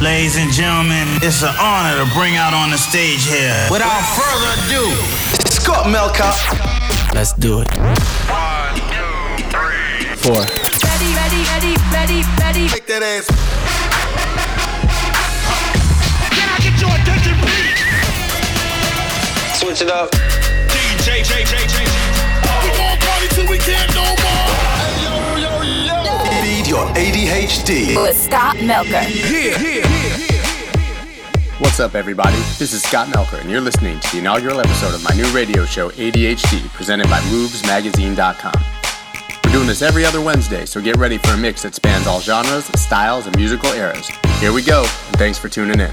Ladies and gentlemen, it's an honor to bring out on the stage here, without further ado, Scott Melker. Let's do it. 1, 2, 3, 4. Ready. Take that ass. Can I get your attention, please? Switch it up. DJ. We gon' party till we can't no more. Hey, yo. Feed your ADHD with Scott Melker. What's up, everybody? This is Scott Melker, and you're listening to the inaugural episode of my new radio show, ADHD, presented by MovesMagazine.com. We're doing this every other Wednesday, so get ready for a mix that spans all genres, styles, and musical eras. Here we go, and thanks for tuning in.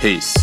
Peace.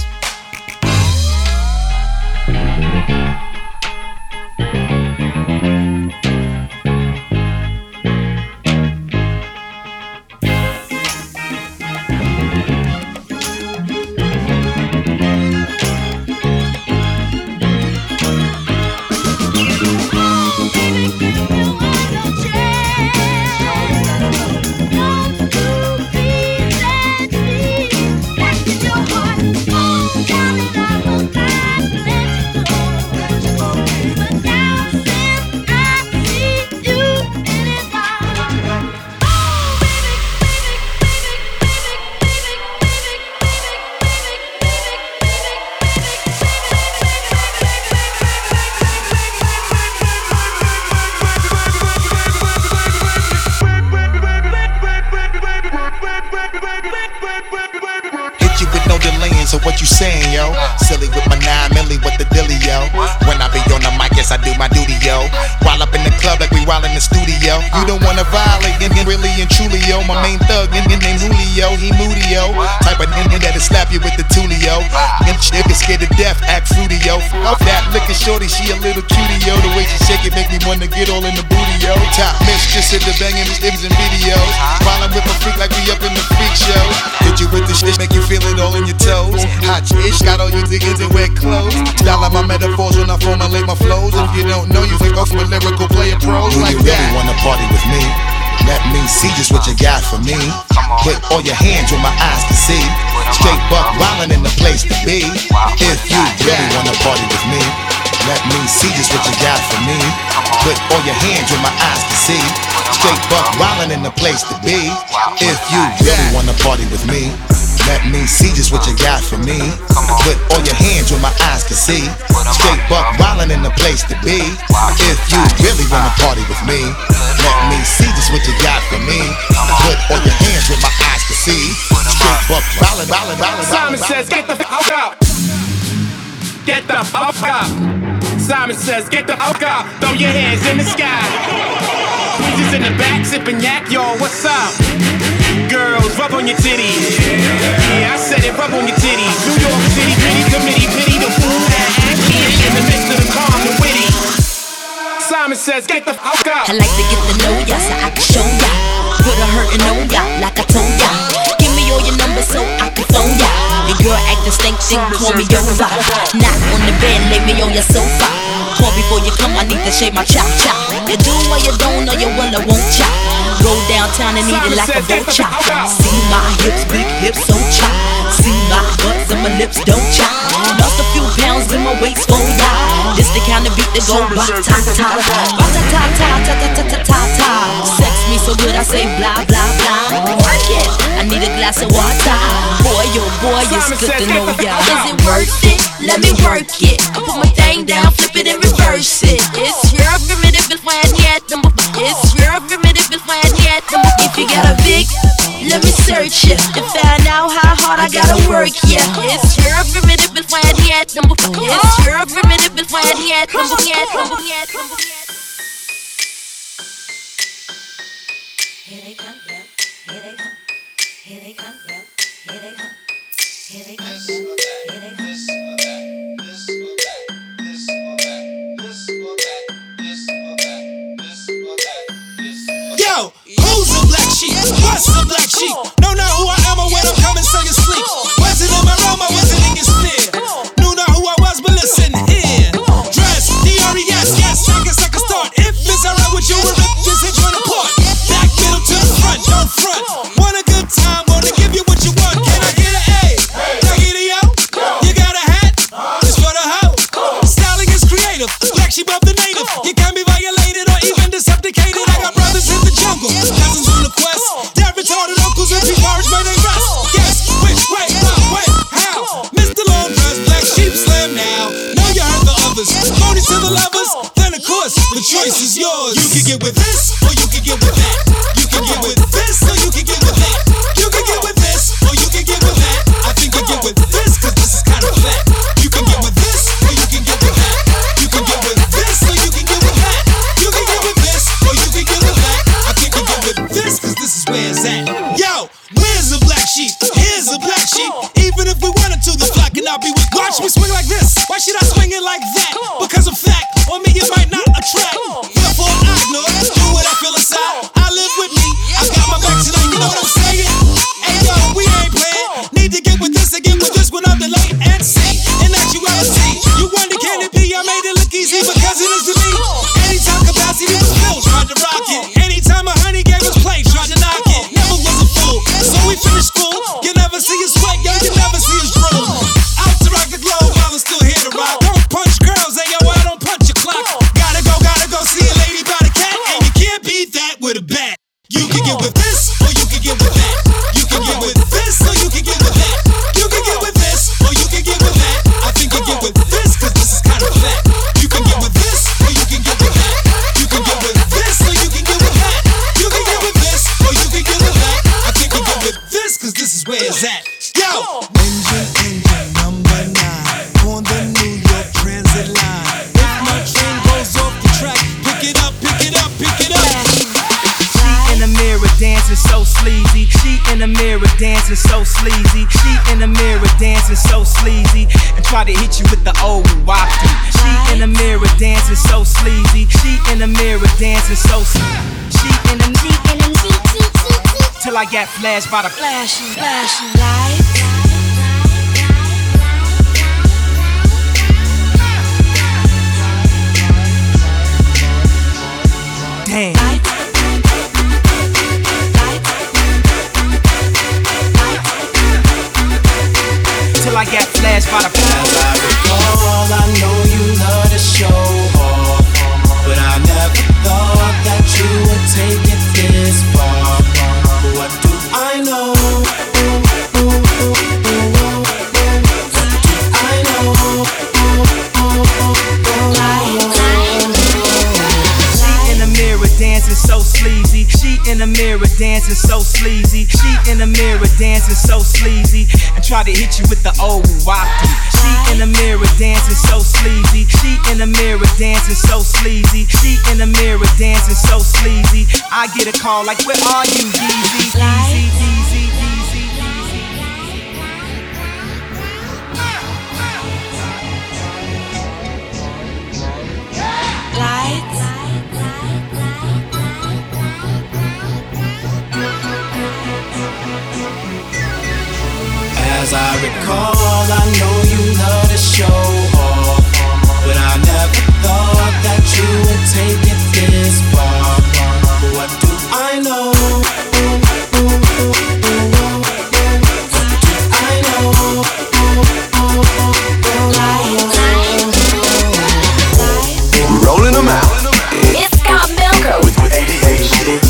Shorty, she a little cutie, yo. The way she shake it make me wanna get all in the booty, yo. Top mistress in the bangin' M's and videos. While I'm with a freak like we up in the freak show. Hit you with the shit, make you feel it all in your toes. Hot ish, got all you diggers in wet clothes. Style out my metaphors when I formulate my flows. If you don't know, you think off with lyrical player pros like that. Do you really wanna party with me? Let me see just what you got for me. Put all your hands where my eyes can see. Straight buck wildin' in the place to be. If you really wanna party with me, let me see just what you got for me. Put all your hands where my eyes can see. Straight buck wildin' in the place to be. If you really wanna party with me, let me see just what you got for me. Put all your hands where my eyes can see. Straight buck wildin' in the place to be. If you really wanna party with me, let me see just what you got for me. Put all your hands where my eyes can see. Straight buck wildin'. Simon says get the fuck out. Get the fuck out. Simon says, get the fuck out, throw your hands in the sky. Queens in the back, sipping yak, yo, what's up? Girls, rub on your titties. Yeah, I said it, rub on your titties. New York City, gritty, committee, pity, the fool that ass eating in the midst of the calm, the witty. Simon says, get the fuck out. I like to get to know ya, so I can show ya. Put a hurtin' on ya, like I told ya. Give me all your numbers so I can phone ya. Your girl act distinction, call me over. Not on the bed, lay me on your sofa. Call before you come, I need to shave my chop. You do or you don't, or you will or won't chop. Go downtown and eat it like a vulture. See my hips, big hips, so chop. See my butts and my lips, don't chop. Lost a few pounds in my waist, for ya. This the kind of beat that go ba-ta-ta-ta-ta-ta-ta-ta-ta-ta-ta. Sex me so good, I say blah-blah-blah. Work it, I need a glass of water. Your boy is good to know ya. Is it worth it? Let me work it. I put my thing down, flip it and reverse it. It's real primitive, it's why I get them. It's real primitive, it's why I get them. If you got a big, let me search it to find out how hard I gotta work ya. It's real primitive, it's why I get them. It's real primitive, it's why I get them. Here they come, yeah. Here they come. Here they come, yeah. Here they come. Here they come. Here they come. Yo, who's the black sheep? What's the black sheep? No, not who I am or where I'm coming, so you sleep. Wasn't in my room, I wasn't in your sphere. Knew not who I was, but listen here. Dress, D-R-E-S, yes, I guess I could can get with this, or you can get with that. You can get with this, or you can get with that. You can get with this, or you can get with that. I think you get with this, cause this is kind of flat. You can get with this, or you can get with that. You can get with this, or you can get with that. You can get with this, or you can get with that. I think you get with this, cause this is where it's at. Yo, where's the black sheep? Here's the black sheep. Even if we wanted to, the flock cannot be with. Watch me swing like this. Why should I swing it like that? Because of fact, or me it might not attract. Therefore, I ignore it. Do what I feel inside. I live with me. I got my back tonight. You know what I'm saying? Hey yo, we ain't playing. Need to get with this and get with this without delay and see. In actuality, you wonder can it be? I made it look easy because it is to me. Anytime capacity was full, tried to rock it. Anytime a honey gave us play, tried to knock it. Never was a fool, so we finished school. You never see us sweat, yo. You never see us drool. Out to rock the globe, I was still here to rock. Don't punch girls, hey yo. I don't punch your clock. Gotta go see a lady by the cat, and you can't beat that with a bat. You can get with this, or you can get with that. You can get with this, or you can get with that. You can get with this, or you can get with that. I think you get with this, cause this is kind of flat. You can get with this, or you can get with that. You can get with this, or you can get with that. You can get with this, or you can get with that. I think you get with this, cause this is where it's at. Yo! Engine, number 9. On the New York Transit line. If my train goes off the track, pick it up, pick it up, pick it up. In the mirror dancing so sleazy. She in the mirror dancing so sleazy. She in the mirror dancing so sleazy. And try to hit you with the old wafty. She in the mirror dancing so sleazy. She in the mirror dancing so sleazy. She in the mirror. Till I got flashed by the flashing light. Damn. Till I get flashed by the power. I recall, I know you love to show off, but I never thought that you would take it this far. What do I know? What do I know? She in the mirror dancing so sleazy. She in the mirror dancing so sleazy. She in the mirror dancing so sleazy. And try to hit you with the old wafty. She in the mirror dancing so sleazy. She in the mirror dancing so sleazy. She in the mirror dancing so sleazy. I get a call like, where are you, DZ? Lights. As I recall, I know you love to show off, but I never thought that you would take it this far. What do I know? What do I know? Rolling them out. It's Scott Melker with ADHD.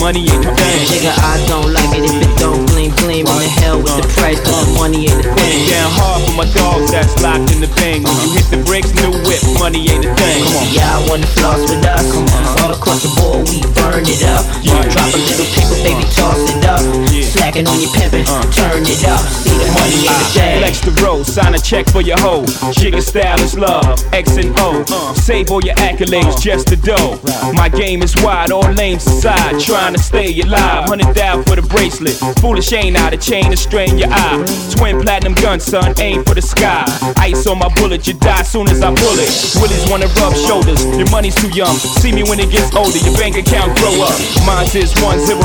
Money in the thing. Nigga, I don't like it if it don't gleam. I'm in hell with the price, cause the money in the thing. Put it down hard for my dogs that's locked in the thing. When you hit the brakes, new whip, money ain't a thing. Y'all wanna floss with us? All across the board, we burn it up. Drop a little paper, baby, toss it up. Slacking on your pimpin', turn it up. See the money in the thing. Flex the road, sign a check for your hoe. Jigga style is love, X and O. Save all your accolades, just the dough. My game is wide, all lanes aside. Trying to stay alive, 100,000 for the bracelet. Foolish ain't out of chain to strain your eye. Twin platinum gun, son, aim for the sky. Ice on my bullet, you die soon as I pull it. Willies wanna rub shoulders, your money's too young. See me when it gets older, your bank account grow up. Mine is 1000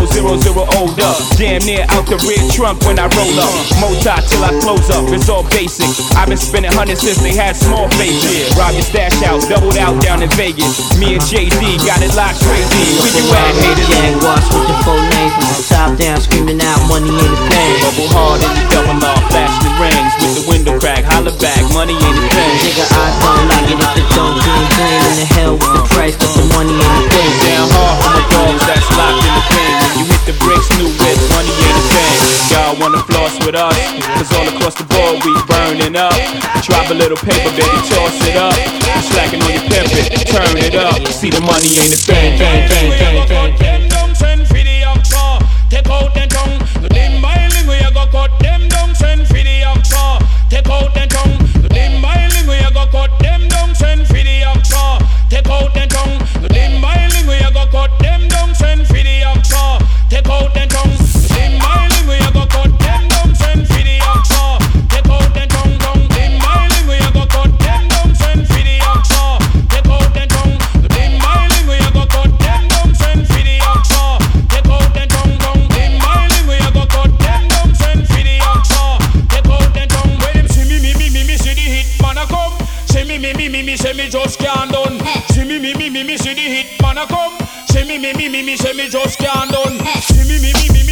older. Damn near out the rear trunk when I roll up. More tie till I close up, it's all basic. I've been spending hundreds since they had small face. Yeah, rob your stash out, doubled out down in Vegas. Me and JD got it locked crazy. Where you at, haters? Gang watch with the full name from the top down, screaming out money ain't a thing. Bubble hard and you double off, flash the rings with the window crack, holla back, money ain't a thing. Nigga, I don't like it if it don't do anything. In the hell with the price, cause the money ain't a thing. Down hard on my dogs, that's locked in the thing. When you hit the bricks, new whip, money ain't a thing. Y'all wanna floss with us, cause all across the board we burning up. Drop a little paper, baby, toss it up. You slacking on your pimpin', turn it up. See the money ain't a thing, thing, thing, thing, thing, thing. Take out the tongue, no dim my ling, we a go cut them down. Send for the oxa. Take out the tongue, no dim my ling, we a go cut them down. Send for the oxa. Take out the tongue, no dim my ling, we a go cut them down. Send for the oxa. Take out the tongue, no dim my ling, we a go cut them down. Send for the oxa. Take out the tongue, no dim my ling, we a go cut them down. Send for the oxa. Take out the tongue, no dim my ling, we a go cut them down. Send for the oxa. Take out the tongue. Me say me just can't done. See me see the hit man a come. See me say me just can't done. See me see the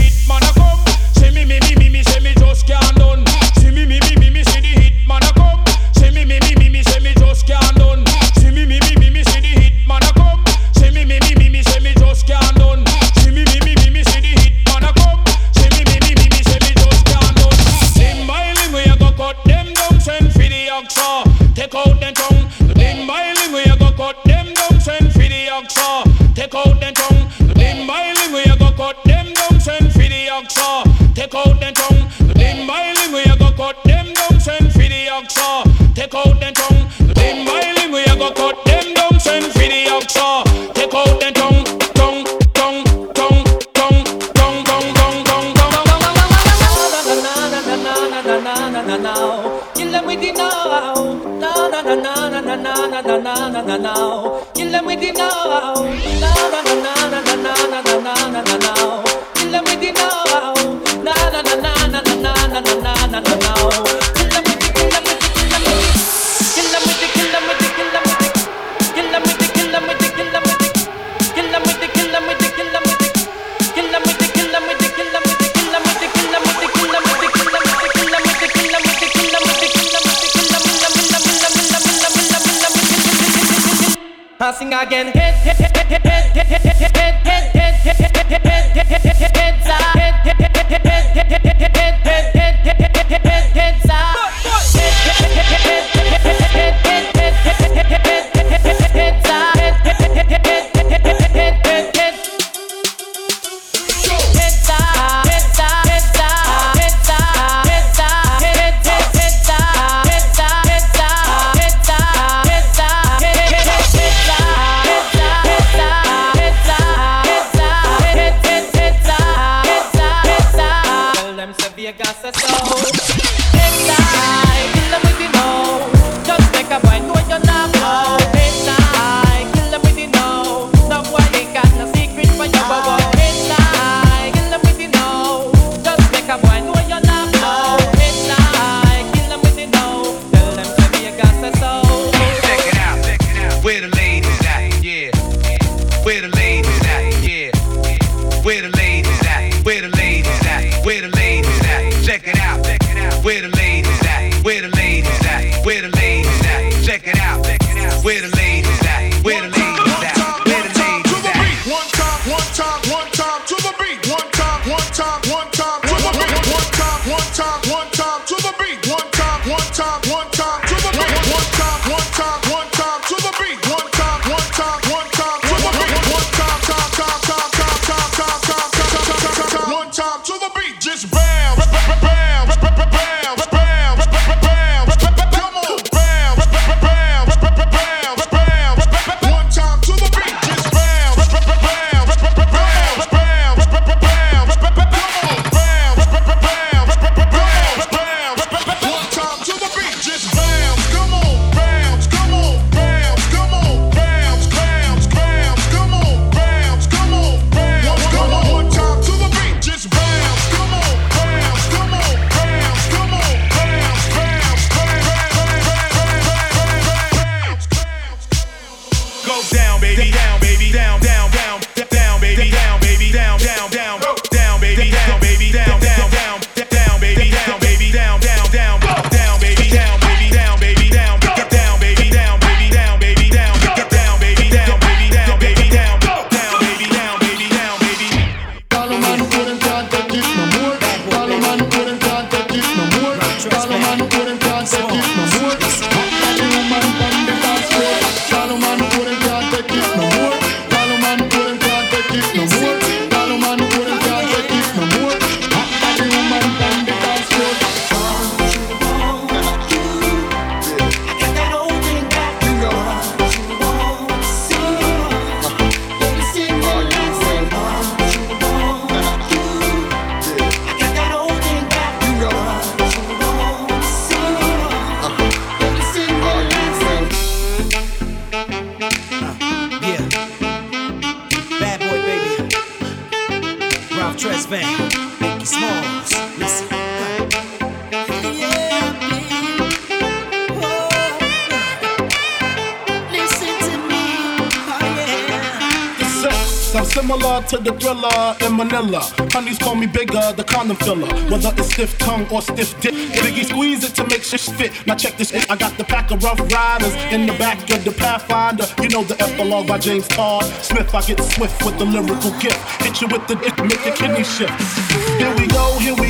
hit man a come. See me say me just can't done. See me see the hit man a come. See me say me just can't done. See me see the hit man a come. See me say me just can't done. See me see the hit man a come. See me say me just can't done. Them by limb we a go cut them down. Send for the oxa. Take out the tongue, the limb by limb, we a go cut them down. Send for the oxa. Take out the tongue, the limb by limb, we a go cut them down. Send for the oxa. Take out the tongue, the limb by limb, we a go cut them down. Send for the oxa. Take out the tongue, the limb by limb, we a go cut them down. Send for the oxa. Take out the tongue. You let me down now. You let me down now. I sing again. baby, down, baby, down, down, down, down, baby, down, baby, down, down, down, down, baby, down, baby, down, down, down, down, baby, down, baby, down, down, down, down, baby, down, baby, down, baby, down, down, baby, down, baby, down, baby, down, down, baby, down, baby, down, baby, down, down, baby, down, baby, down, baby. Follow man who couldn't contact you no more. Follow man who couldn't contact you no more. Follow man who couldn't contact you no more. To the thriller in Manila, honeys call me bigger, the condom filler. Whether it's stiff tongue or stiff dick, Biggie squeeze it to make shit fit. Now check this in, I got the pack of rough riders in the back of the Pathfinder. You know the epilogue by James Todd Smith. I get swift with the lyrical gift, hit you with the dick, make your kidney shift. Here we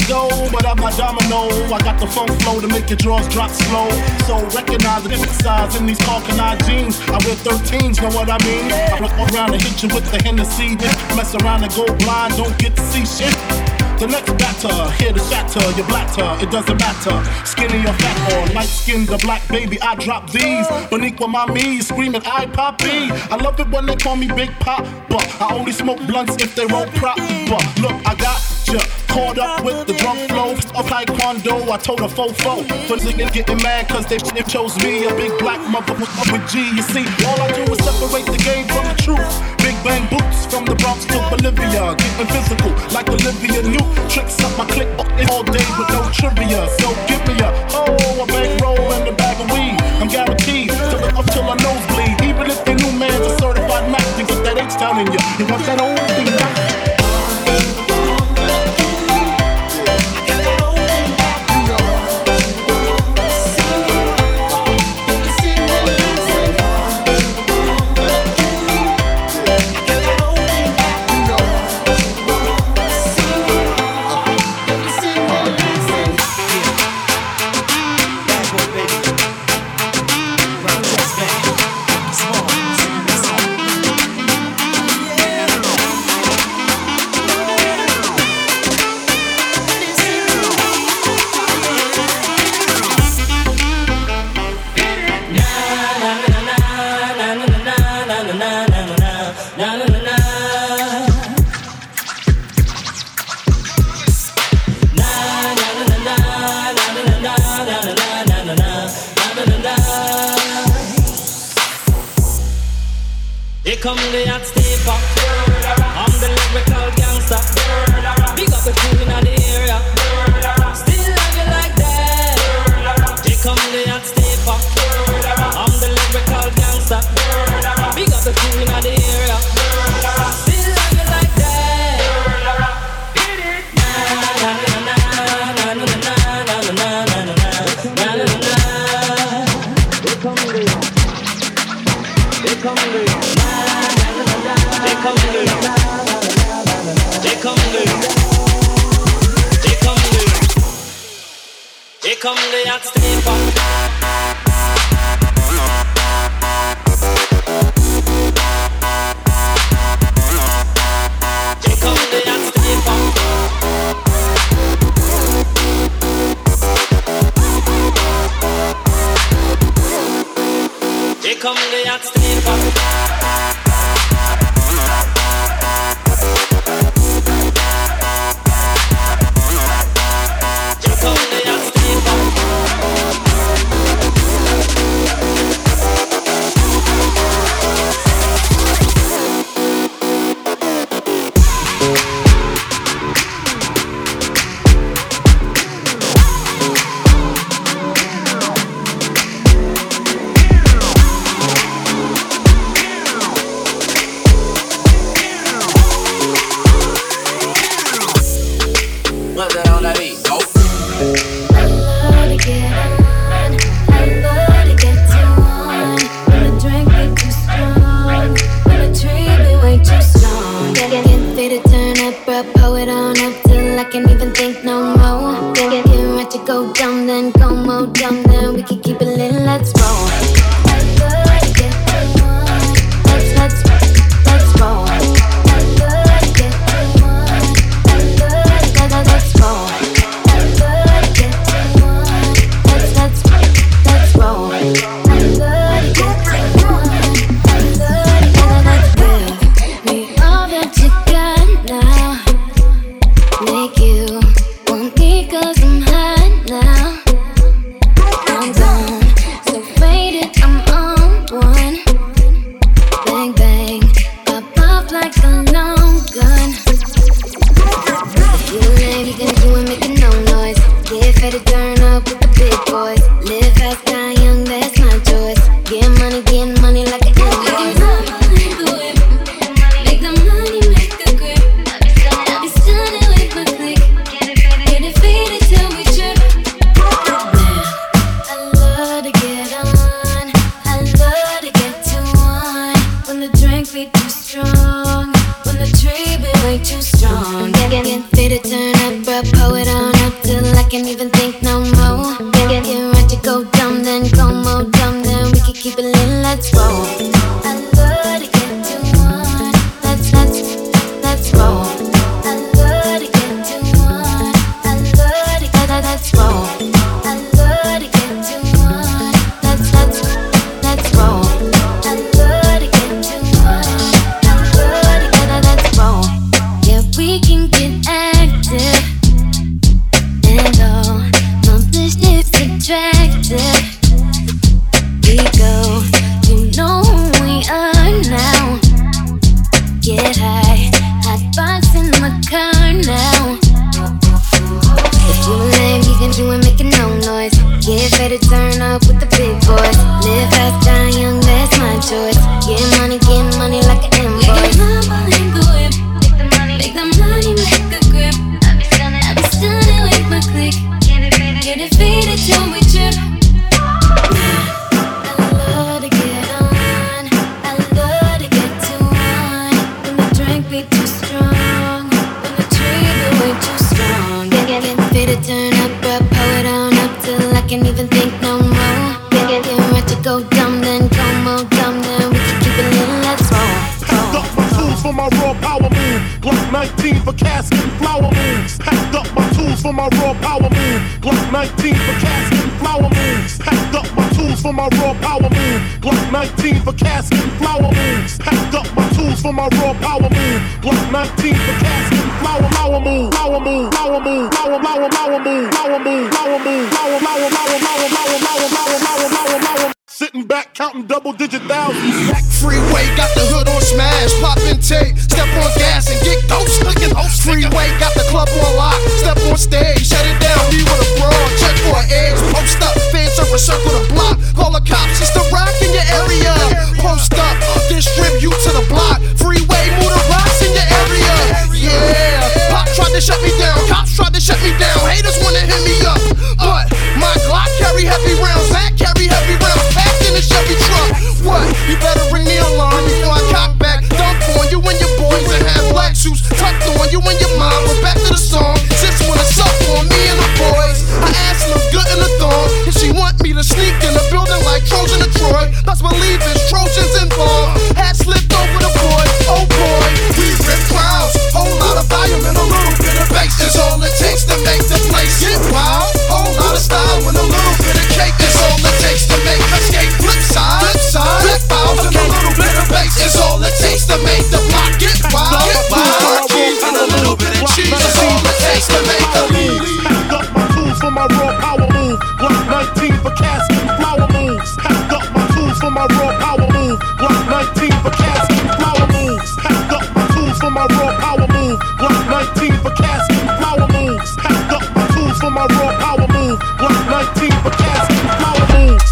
go, but I'm not domino. I got the funk flow to make your drawers drop slow. So recognize the dick size in these Carcanine jeans. I wear 13s, know what I mean? I walk around and hit you with the Hennessy. Mess around and go blind, don't get to see shit. The next batter, here to shatter your blatter, it doesn't matter. Skinny or fat or light skinned or black, baby, I drop these. Boniqua mommies screaming, I poppy. I love it when they call me Big Pop, but I only smoke blunts if they roll prop. But look, I got ya caught up with the drunk flow of Taekwondo. I told a fofo for niggas getting mad cause they chose me, a big black motherfucker with G. You see, all I do is separate the game from the truth. Big bang boots from the Bronx to Bolivia, getting physical like Olivia Newt. Tricks up my click all day with no trivia. So give me a a bankroll and a bag of weed. I'm guaranteed to look up till I nosebleed. Even if the new man's a certified Mac, to get that H down in ya. You want that old thing back? Come the hot stepper, I'm the lyrical gangster. Big up the crew in the area, still love you like that. They come the hot stepper, I'm the lyrical gangster. Big up the crew in the area, still love you like that. Did it? They come come the hot stepper. Getting money like an invoice. Make the money, make the whip. Make the money, make the grip. I be stunning with my click. Get it faded till we trip. I love to get on. I love to get too on. When the drink be too strong. When the trigger way too strong. Getting faded, turn up, bro, pour it on up till I can't even think no more. Getting right to go dumb, then go more dumb, then we can keep it little, let's roll. Packed up my tools for my raw power move. Glock 19 for casket and flower moves. Packed up my tools for my raw power move. Glock 19 for casket and flower moves. Packed up my tools for my raw power move. Glock 19 for casket and flower moves. Packed up my tools for my raw power move. Glock 19 for casket and flower move. Flower move, flower move, flower move, flower move, flower move, flower move. Sitting back, counting double-digit thousands. Back freeway, got the hood on smash. Poppin' tape, step on gas and get ghost like an host. Freeway, got the club on lock. Step on stage, shut it down. Me with a broad, check for an edge. Post up, fans over circle the block. Call the cops, it's the rock in your area. Post up, distribute to the block. Freeway, move the rocks in your area. Yeah, pop tried to shut me down. Cops tried to shut me down. Haters wanna hit me up, but my Glock carry heavy rounds. That carry heavy rounds. In the Chevy truck. What? You better ring the alarm before I cock back. Dump on you and your boys and have black shoes tucked on you and your mom. But back to the song. Sis wanna suck on me and the boys. I asked them good in the thong. If she want me to sneak in the building like Trojan to Troy, best believe it's Trojans involved. Hat slipped over the boy. Oh boy, we rip crowds. Whole lot of volume and a little bit of bass is all it takes to make the place get wild. Whole lot of style and a little bit of cake is all it takes to make us skate. Flip side, black files and a little bit of bass is all it takes to make the block get wild. Four keys and a little bit of cheese is all it takes to make the league. Packed up my tools for my raw power move. Glock 19 for casket and flower moves. Packed up my tools for my raw power move. Glock 19 for casket and flower moves. Packed up my tools for my raw power move. Glock 19 for casket and flower moves. Packed up my tools for my raw power move. Glock 19 for casket and flower moves.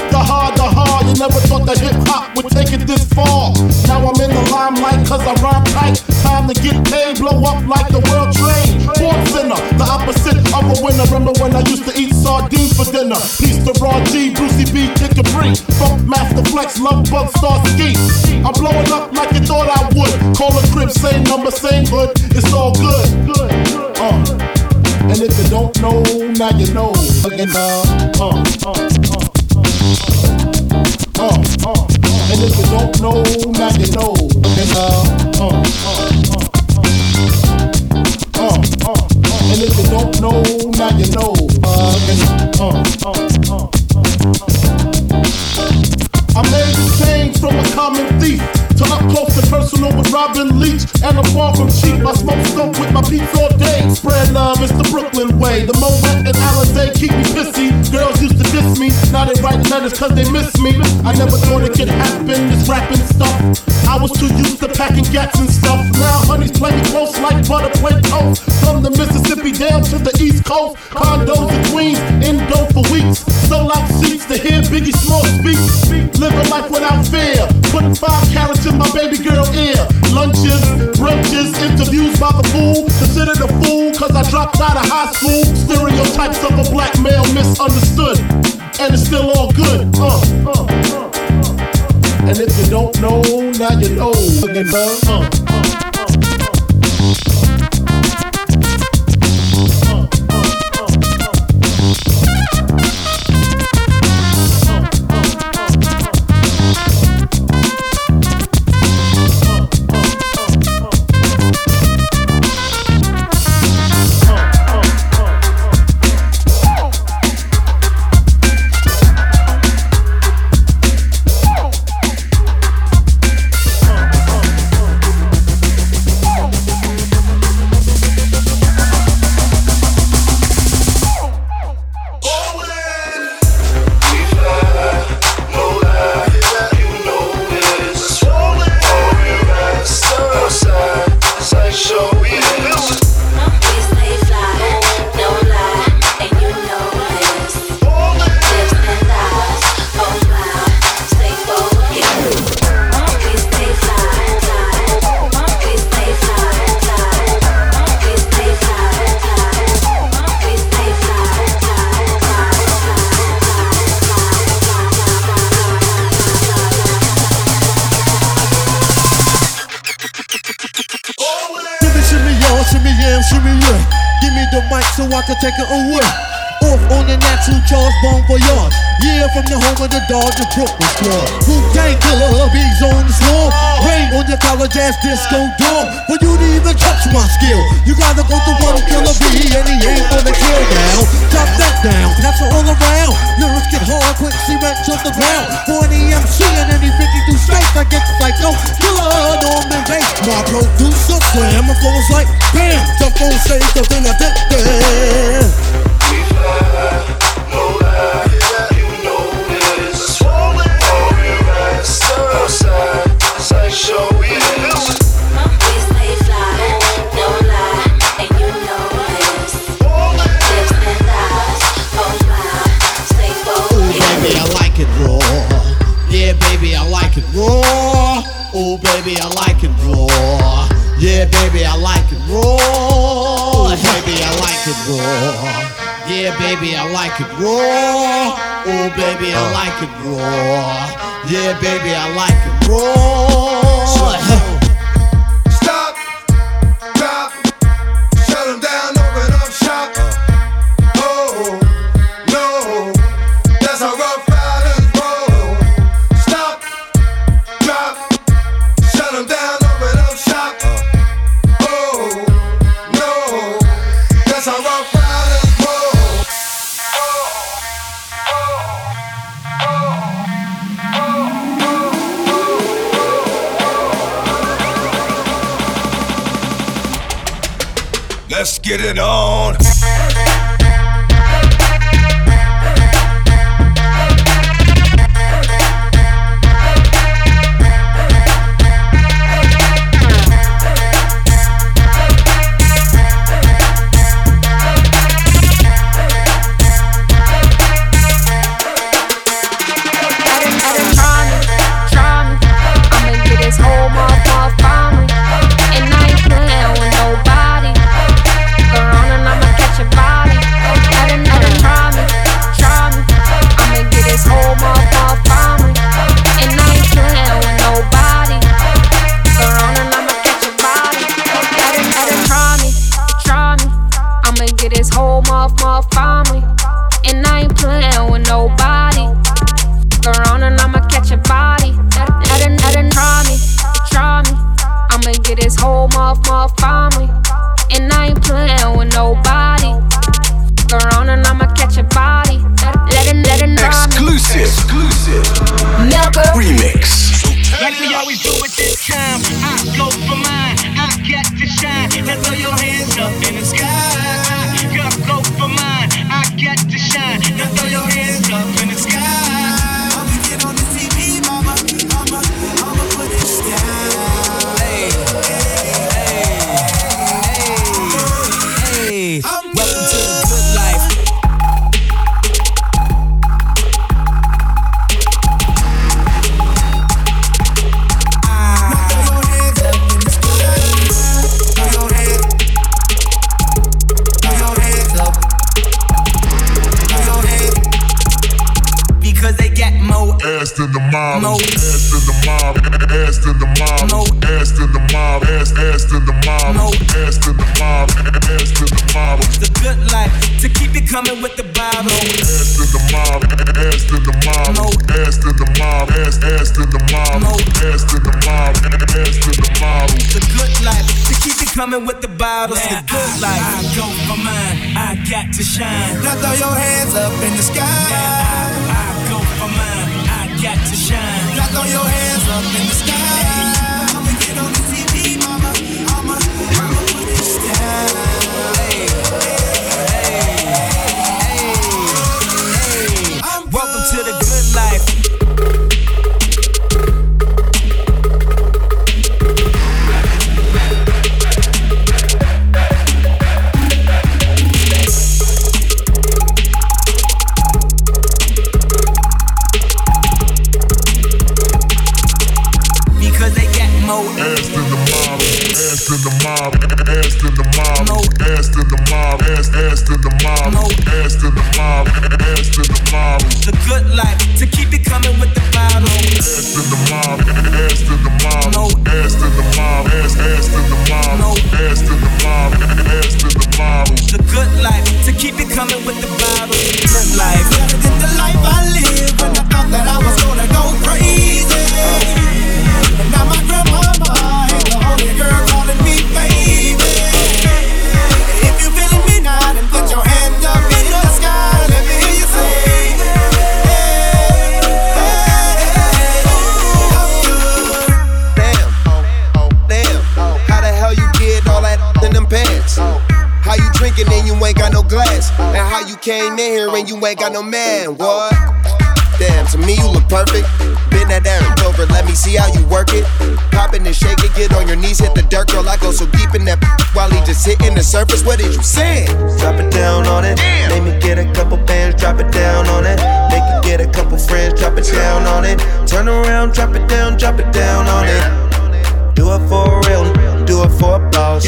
The hard. You never thought that hip hop would take it this far. Now I'm in the limelight cause I rhyme tight. Time to get paid, blow up like the world trade. Born sinner, the opposite of a winner. Remember when I used to eat sardines for dinner? Peace to Raw G, Brucey B, Dick Capri, Funk Master Flex, Love Bug, Star Ski. I'm blowing up like you thought I would. Call a crib, same number, same hood. It's all good. And if you don't know, now you know. And if you don't know, now you know. And if you don't know, now you know. I made the change from a common thief to up close and personal with Robin Leach, and I'm far from cheap. I smoke dope with my peeps all day. Spread love, it's the Brooklyn way. The Moet and Alizé keep me pissy. Girls used to diss me, now they write letters cause they miss me. I never thought it could happen, this rapping stuff. I was too used to packing gats and stuff. Now honeys play me close like butter plate toast. From the Mississippi down to the East Coast, condos in Queens, endo for weeks. Sold out seats to hear Biggie Smalls speak. Living life without fear. Putting 5 carrots in my baby girl ear. Lunches, brunches, interviews by the fool. Considered a fool cause I dropped out of high school. Stereotypes of a black male misunderstood. And it's still all good. And if you don't know, now you know. Take it away. Off on the natural Charles Bon Voyage. Yeah, from the home of the dog, the Brooklyn Squad. Wu-Tang killer, hubby's on the swarm. Rain on your college ass disco dorm. But you didn't even touch my skill. You gotta go to one killer B, and he ain't gonna kill now. Drop that down, that's all around. Lyrics get hard, quick, she went to the ground. 40 MC and any 52 states, I get psycho. Killer, Norman Bates. My producer slam, my flows like bam. Jump on stage, the thing I did there. We fly, no lie. It's like show we yeah, baby, I like it raw. Oh, baby, I like it raw. Yeah, baby, I like it raw. Stop, drop, shut them down, open up shop. Oh, no, that's how rough riders roll. Stop, drop, shut them down, open up shop. Oh, no, that's how rough riders roll. Let's get it on. because they got more ass than the mob, more ass than the mob, ass than the mob, more ass than the mob, ass than the mob, more ass than the mob, ass than the mob. The good life to keep it coming with the Bible. More ass than the mob, ass than the mob, more ass than the mob, ass than the mob, more ass than the mob, ass than the mob. The good life to keep it coming with the Bible. The good life. I go for mine. I got to shine. Now throw your hands up in the sky. I go for mine. I got to shine. Now throw your hands up in the sky. I'ma get on the TV, mama. I'ma put it down. Hey, hey, hey, hey, hey. Welcome to the good life. Came in here and you ain't got no man, what? Damn, to me you look perfect. Bend that ass over, let me see how you work it. Poppin' and shake it, get on your knees, hit the dirt, girl. I go so deep in that while he just hitting the surface. What did you say? Drop it down on it. Damn. Make me get a couple bands, drop it down on it. Make me get a couple friends, drop it down on it. Turn around, drop it down on it. Do it for real, do it for applause.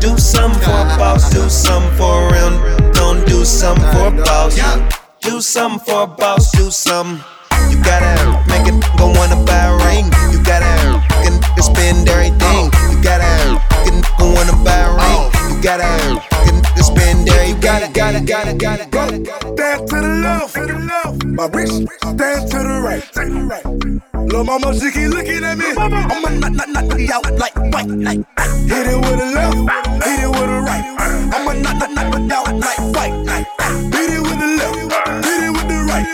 Do something for a boss, do something for a real. Don't do something for a boss. Do something for a boss, do something. You gotta make it go wanna buy a ring. You gotta spend everything. You gotta go wanna buy a ring. You gotta spend everything. Gotta go. Stand to the left, my wrist. Stand to the right, take the right. Lil' mama, she keep looking at me. I'ma knock you out like white. Hit it with a left, hit it with a right. I'ma knock you out like white. Hit it with the left, hit it with the right.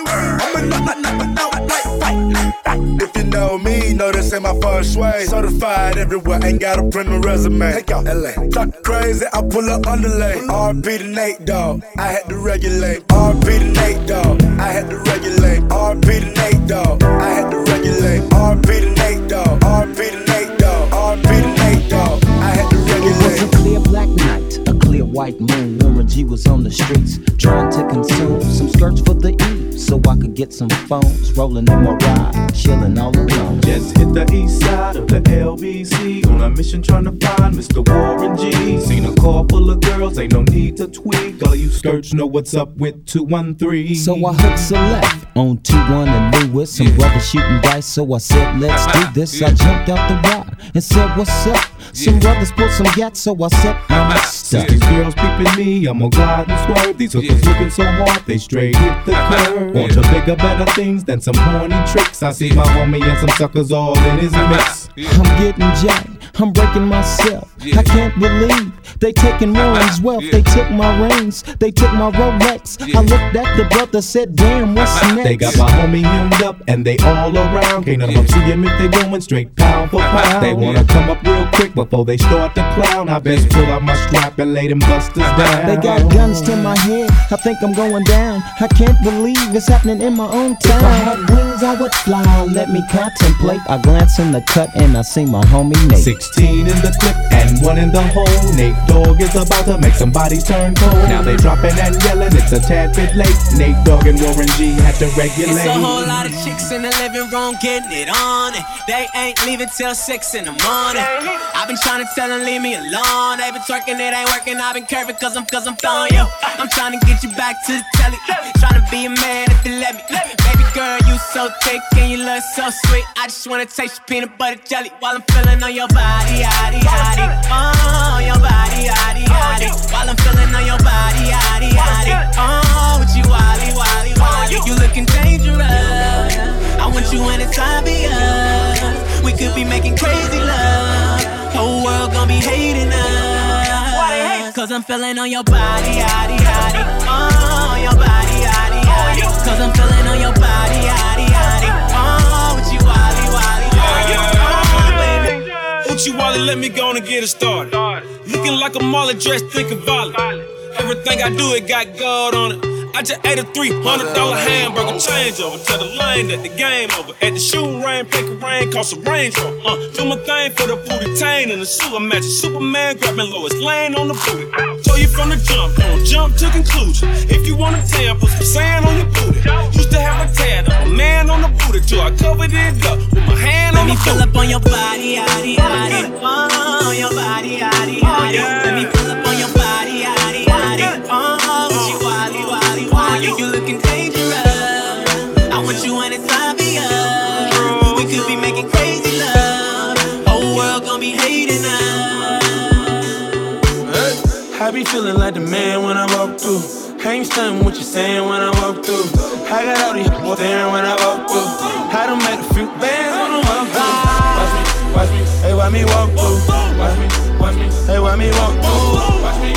I'ma knock you out like white. If you know me, know this ain't my first way. Certified everywhere, ain't got a print resume. Take out LA, talk crazy, I pull up underlay. R.P. to Nate, dawg, I had to regulate. R.P. to Nate, dawg, I had to regulate. R.P. to Nate, dawg, I had to regulate. R.P. to Nate, dawg. R.P. to Nate, dawg. R.P. to Nate, dawg. I had to regulate. It was a clear black night, a clear white moon. Warren G was on the streets, trying to consume some skirts for the E, so I could get some phones. Rolling in my ride, chilling all alone. Just hit the east side of the LBC on a mission trying to find Mr. Warren G. Seen a car full of girls, ain't no need to tweak. All you skirts know what's up with 213. So I hooked select on 2-1 and Lewis, some brothers shooting dice, so I said, let's do this. I jumped out the ride and said, what's up? Some brothers put some gats, so I said, I'm stuck. These girls peeping me, I'm on glide and swerve. These hookers looking so hard, they straight hit the curve. Want to bigger, better things than some horny tricks. I see my homie and some suckers all in his mix. I'm getting jacked, I'm breaking myself. I can't believe they taking Warren's wealth. They took my rings, they took my Rolex. I looked at the brother, said, damn, what's next? They got my homie hemmed up and they all around. Can't none of them see him if they going straight pound for pound. They wanna come up real quick before they start to clown. I best pull out my strap and lay them busters down. They got guns to my head, I think I'm going down. I can't believe it's happening in my own town. If I had wings I would fly, let me contemplate. I glance in the cut and I see my homie Nate. 16 in the clip and 1 in the hole. Nate Dogg is about to make somebody turn cold. Now they dropping and yelling, it's a tad bit late. Nate Dogg and Warren G had to regulate. It's a whole lot of chicks in the living room getting it on, and they ain't leaving till 6 in the morning. I've been trying to tell them leave me alone. They been twerking, it ain't working. I've been curving cause I'm throwing you. I'm trying to get you back to the telly. Trying to be a man if you let me. Baby girl, You so thick and you look so sweet. I just wanna taste your peanut butter jelly while I'm feeling on your body, yaddy, yaddy. Oh, your body, yaddy, yaddy. While I'm feeling on your body, yaddy, yaddy. Oh, with you, wally, wally, wally. You looking dangerous. I want you when it's obvious. We could be making crazy love. Whole world gon' be hating us. Cause I'm feeling on your body, yaddy, yaddy. Oh, your body, yaddy, yaddy. Cause I'm feeling on your body, yaddy, yaddy. Oh, with you, wally, wally, wally. Oh, baby. Uchi Wally, let me go on and get it started. Looking like a molly dressed, thinking violent. Everything I do, it got gold on it. I just ate a $300 hamburger change over to the lane that the game over. At the shooting range, pick a rain, cost a range roll. Do my thing for the booty, tain in the suit. I match a Superman, grabbing Lois Lane on the booty. Told you from the jump, don't jump to conclusion. If you want a tan, put some sand on your booty. Used to have a tad of a man on the booty till I covered it up with my hand on the booty. Let me fill up on your body, yaddy, yaddy. Oh, your body, yaddy, yaddy. Let me fill up on your body, yaddy, yaddy. Oh, she wally, wally, wally. You looking dangerous. I want you when it's obvious. We could be making crazy love. Whole world gon' be hating us. I be feeling like the man when I walk through. I ain't stuntin' what you saying when I walk through. I got all these people staring when I walk through. I done made a few bands on the walk through. Watch me, hey, watch me walk through. Watch me, hey, watch me walk through. Watch me,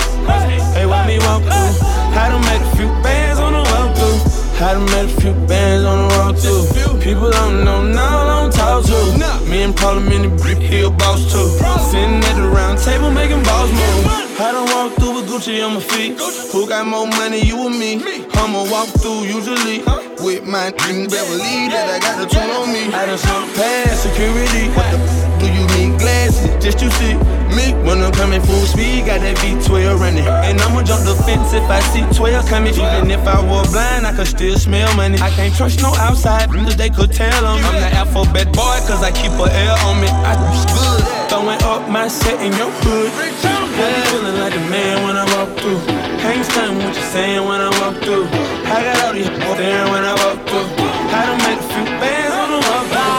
hey, watch me walk through. I done made a few bands on the walk through. I done made a few bands on the walk through. People don't know now, I don't talk to. Me and Paul, I'm in the brick hill boss too. Sitting at the round table making balls move. I done walk through with Gucci on my feet. Who got more money, you or me? I'ma walk through usually with my Beverly that I got the tune on me. I done slunk past security. What the? Do you need glasses? Just you see me when I'm coming full speed, got that V12 running. And I'ma jump the fence if I see 12 coming. Even if I were blind, I could still smell money. I can't trust no outside, cause they could tell them. I'm the alphabet boy, cause I keep a L on me. I do good, throwing up my set in your hood. Yeah, feeling like a man when I walk through. Ain't stuntin' what you saying when I walk through. I got all these people staring when I walk through. I done made a few bands on the walk through.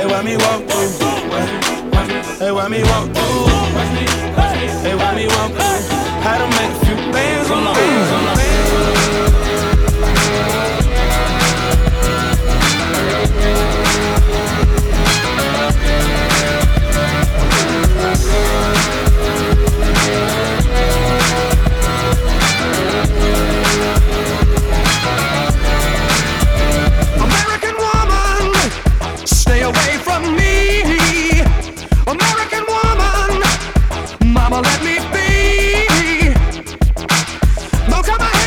Hey, why me walk through? Hey, why me walk through? Hey, why me walk through? I done made a few bands on the bands. Mama, let me be. Don't cut my hair.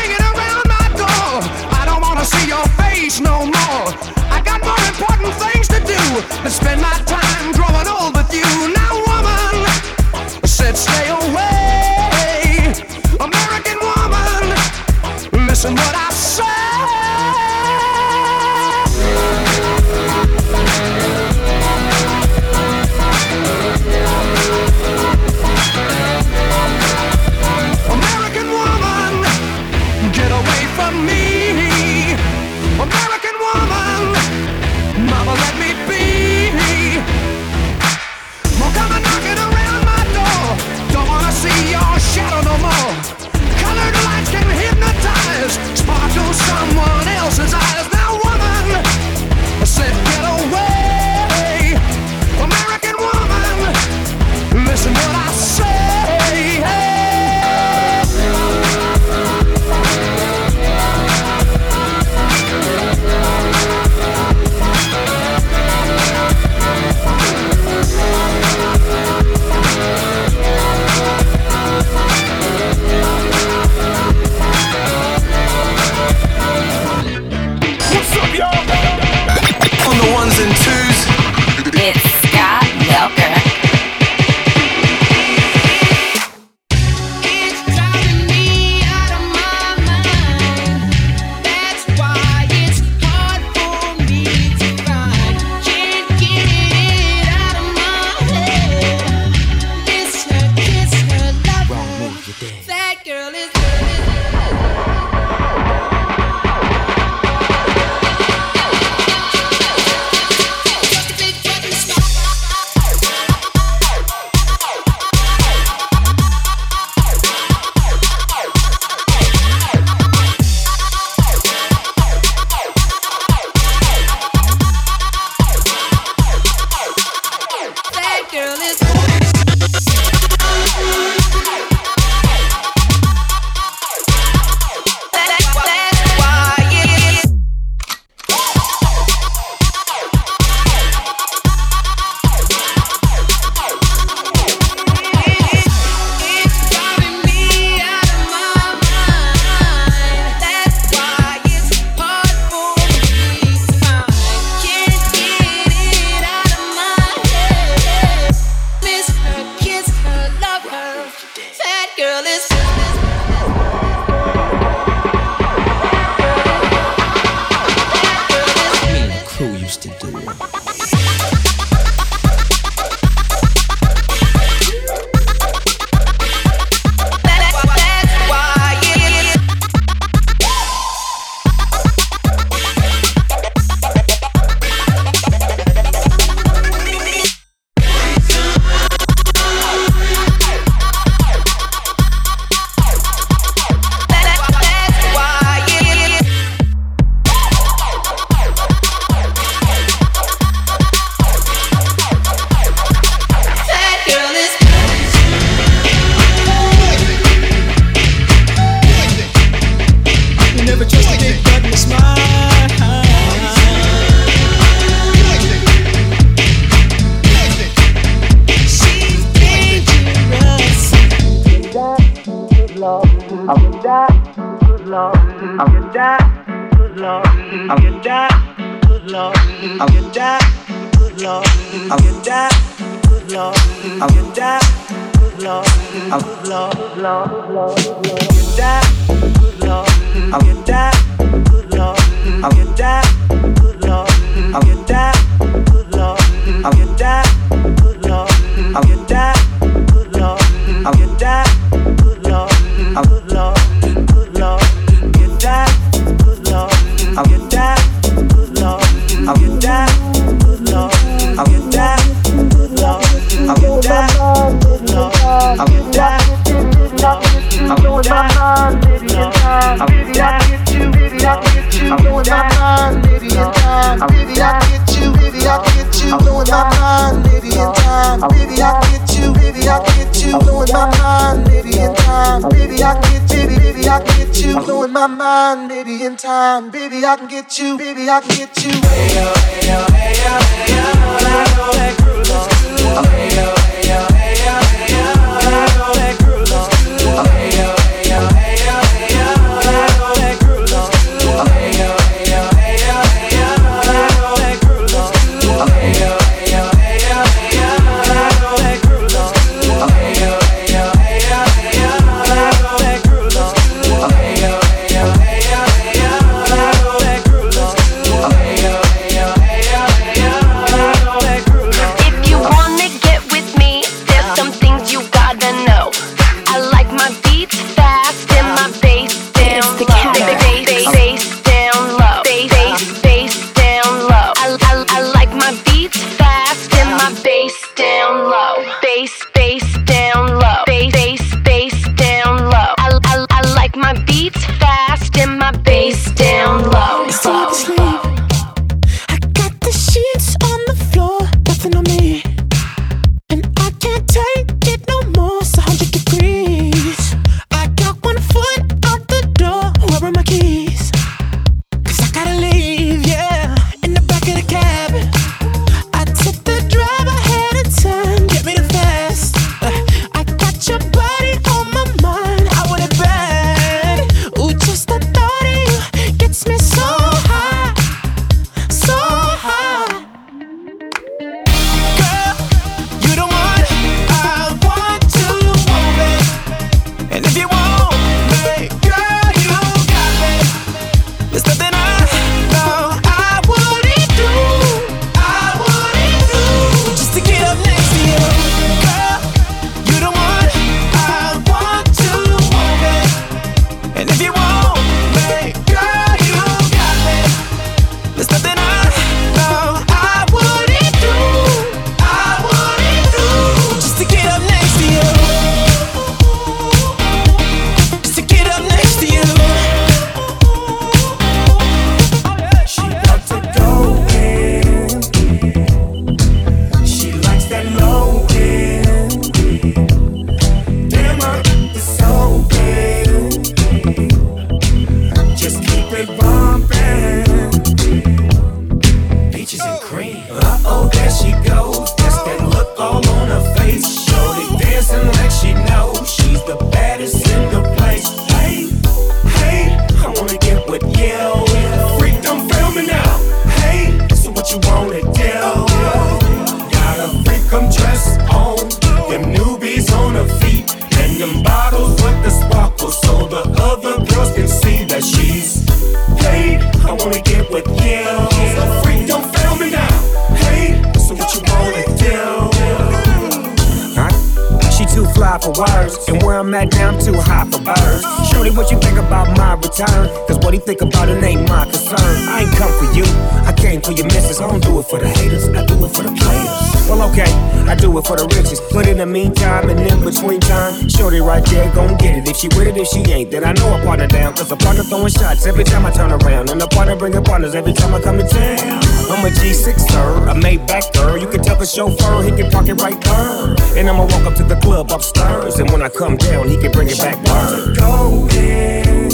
Every time I turn around, and the partner bringing partners every time I come to town. I'm a G6 sir, a Maybach girl. You can tell the chauffeur, he can park it right there. And I'ma walk up to the club upstairs, and when I come down, he can bring it back. Word. Go in,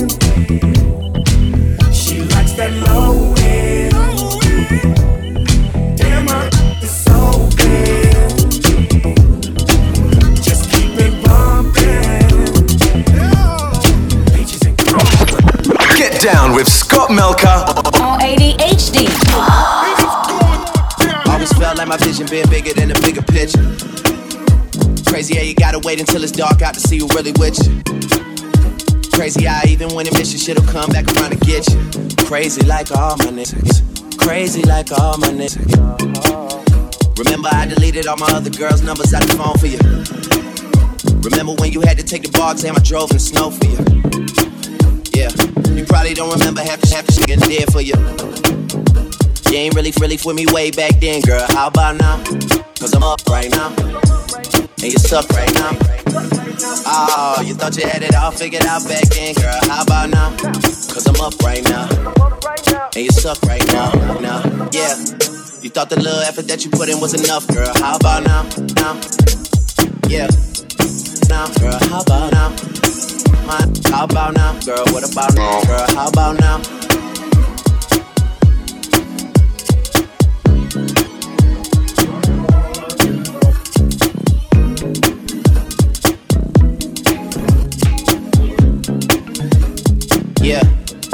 she likes that low end. Damn, I is so good. Just keep it bumping. Down with Scott Melker on ADHD. ADHD. Always felt like my vision been bigger than the bigger picture. Crazy how you gotta wait until it's dark out to see who really with you. Crazy how even when it misses, shit'll come back around to get you. Crazy like all my niggas. Crazy like all my niggas. Remember I deleted all my other girls' numbers out the phone for you. Remember when you had to take the bar exam, I drove in the snow for you. Yeah, you probably don't remember half the shit I did for you. You ain't really with me way back then, girl. How about now? Cause I'm up right now. And you suck right now. Oh, you thought you had it all figured out back then, girl. How about now? Cause I'm up right now. And you suck right now. Yeah, you thought the little effort that you put in was enough, girl. How about now? Yeah. Now, girl, how about now? How about now, girl? What about now, girl? How about now? Yeah,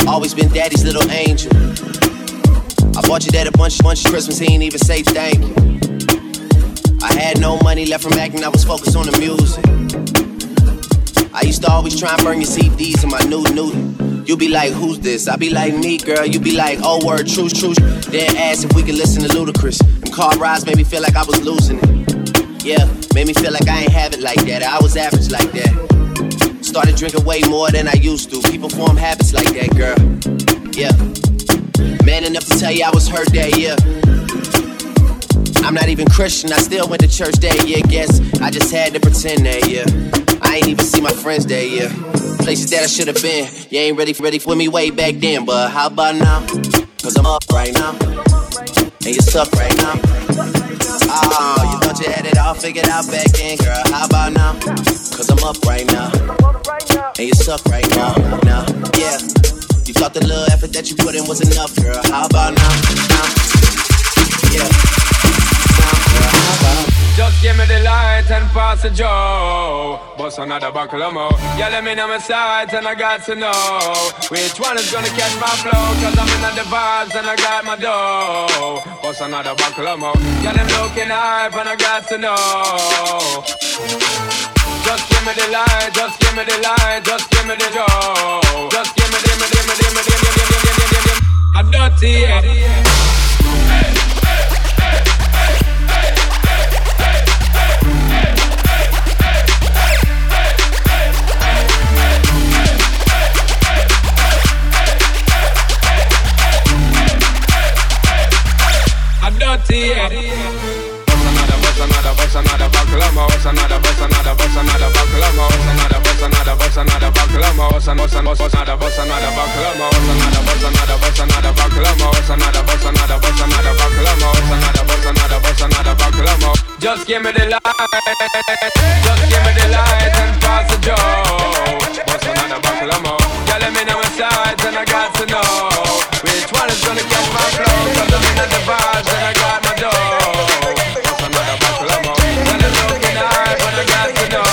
always been daddy's little angel. I bought you that a bunch of Christmas, he ain't even say thank you. I had no money left from acting, I was focused on the music. I used to always try and burn your CDs in my new. You be like, who's this? I be like, me, girl. You be like, oh, word, truth. Then ask if we could listen to Ludacris. Them car rides made me feel like I was losing it. Yeah, made me feel like I ain't have it like that. I was average like that. Started drinking way more than I used to. People form habits like that, girl. Yeah. Man enough to tell you I was hurt that year. I'm not even Christian, I still went to church that year. Guess I just had to pretend that year. I ain't even see my friends that year. Places that I should have been. You ain't ready for me way back then, but how about now? Cause I'm up right now. And you suck right now. Oh, you thought you had it all figured out back then, girl. How about now? Cause I'm up right now. And you suck right now. Yeah, you thought the little effort that you put in was enough, girl. How about now? Yeah. Just give me the light and pass the Joe. Bust another buckle of more. Yeah, let me know my sides and I got to know which one is gonna catch my flow. Cause I'm in the vibes and I got my dough. Bust another buckle of more. Yeah, them looking hype and I got to know. Just give me the light, just give me the light, just give me the Joe. Just give me, I don't see it. Just give me the light, just give me the light and pass the joke. Bust another buckle of more. Yeah, let me know my sides and I got to know which one is gonna catch my flow. Cause I'm in the vibes and I got my dough. Bust another buckle of more. When it's looking high, but I got to know.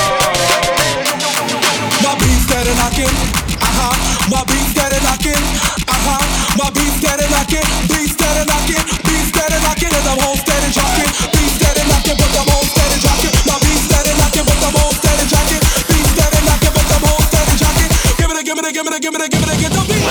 My beat steady knocking, aha. My beat steady knocking, aha. My beat steady knocking, beat steady knocking, beat steady knocking, and I'm home steady dropping. Beat steady knocking, but I'm home steady dropping. My beat steady knocking, but I'm home steady dropping. Beat steady knocking, but I'm home steady dropping. Give it a, give it a, give it a, give it a, give it a, get the beat.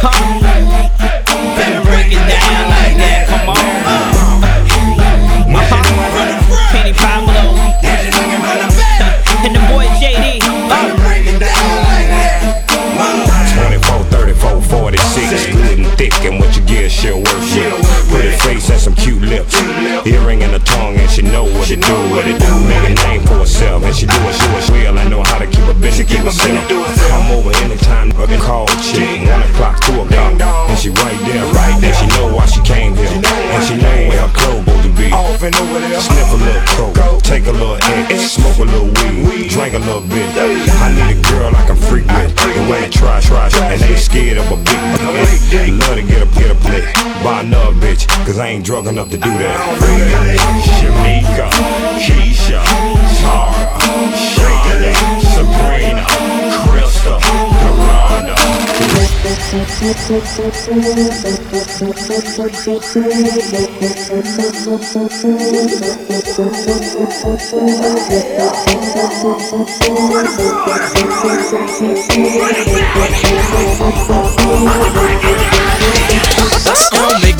Better break it down like that. Come on. Kenny Pablo. And the boy JD. Better break it down like that. 24, 34, 46. Good and thick, and what you give, she'll work with. Pretty face and some cute lips. Earring and a tongue, and she know what to do. What it do. Make a name for herself, and she do it, she was real. I know how to keep a bitch and keep herself. Come over anytime, fucking call chick. 1 o'clock, 2 o'clock, and she right there, right there. She know why she came here, and she know where her clothes supposed to be. Sniff a little coke, take a little X, smoke a little weed, drink a little bit. I need a girl I can freak with. The way they try, and they scared of a big dick. Love to get a play, buy another bitch, 'cause I ain't drunk enough to do that. Shamika, Keisha, Tara, Shana, Sabrina, Krista, Garanda.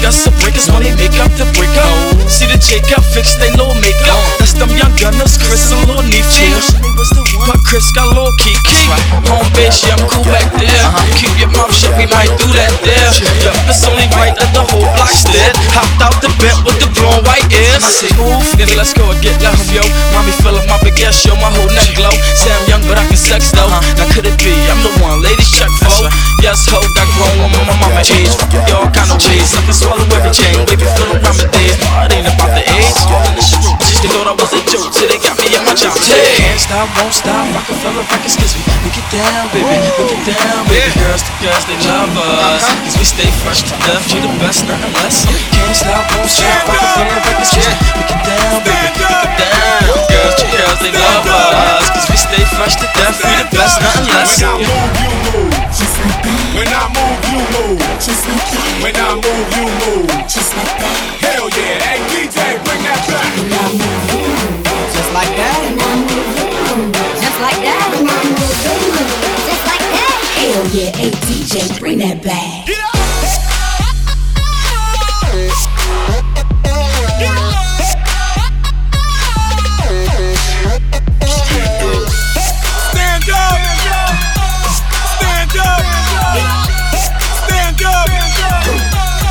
That's the breakers when they make up the break out. See the chick out, fix they little makeup. That's them young gunners, Chris and Lil Neefy. But Chris got Lil Kiki. Home bitch, yeah, I'm cool back there. Keep your mouth shut, we might do that there. Yep, it's only right that the whole block's dead. Hopped out the bed with the blonde white ears. I say, oof, nigga, let's go and get love, yo. Mommy fill up my big ass, yo, my whole neck glow. Say I'm young, but I can sex, though. Now could it be I'm the one, ladies check for? Yes, ho, got grown, I'm on my mama age. Y'all kind of chase, I can swallow everything, baby, feel around my days. It ain't about the age. They thought I was a joke till they got me in my job. Can't stop, won't stop. Rockefeller records, 'cause we look it down, baby. Look it down, baby. Girls to girls, they love us, 'cause we stay fresh to death. You the best, nothing less. Can't stop, won't stop. Rockefeller records, 'cause we look it down, baby. Look it down. Girls to girls, they love us, 'cause we stay fresh to death. We the best, nothing less. Just like that. When I move, you move. Just like that. When I move, you move. Just like that. Hell yeah, hey DJ, bring that back. When I move, you move. Just like that. When I move, you move. Just like that. When I move, you move. Just like that. Hell yeah, hey DJ, bring that back. Get up. Get up. Stand up. Stand up, stand up. When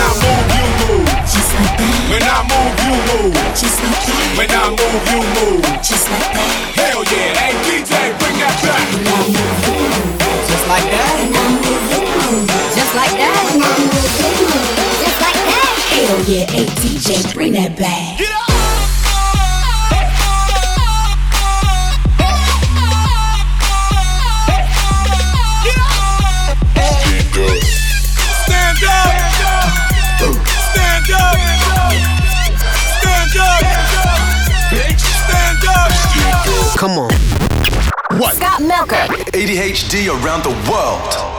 I move, you move. Just like that. When I move, you move. Just like that. When I move, you move. Just like that. Hell yeah, hey DJ, bring that back. When I move, you move. Just like that. When I move, you move. Just like that. When I move, you move. Just like that. Hell yeah, hey DJ, bring that back. Get up. Come on. What? Scott Melker. ADHD around the world.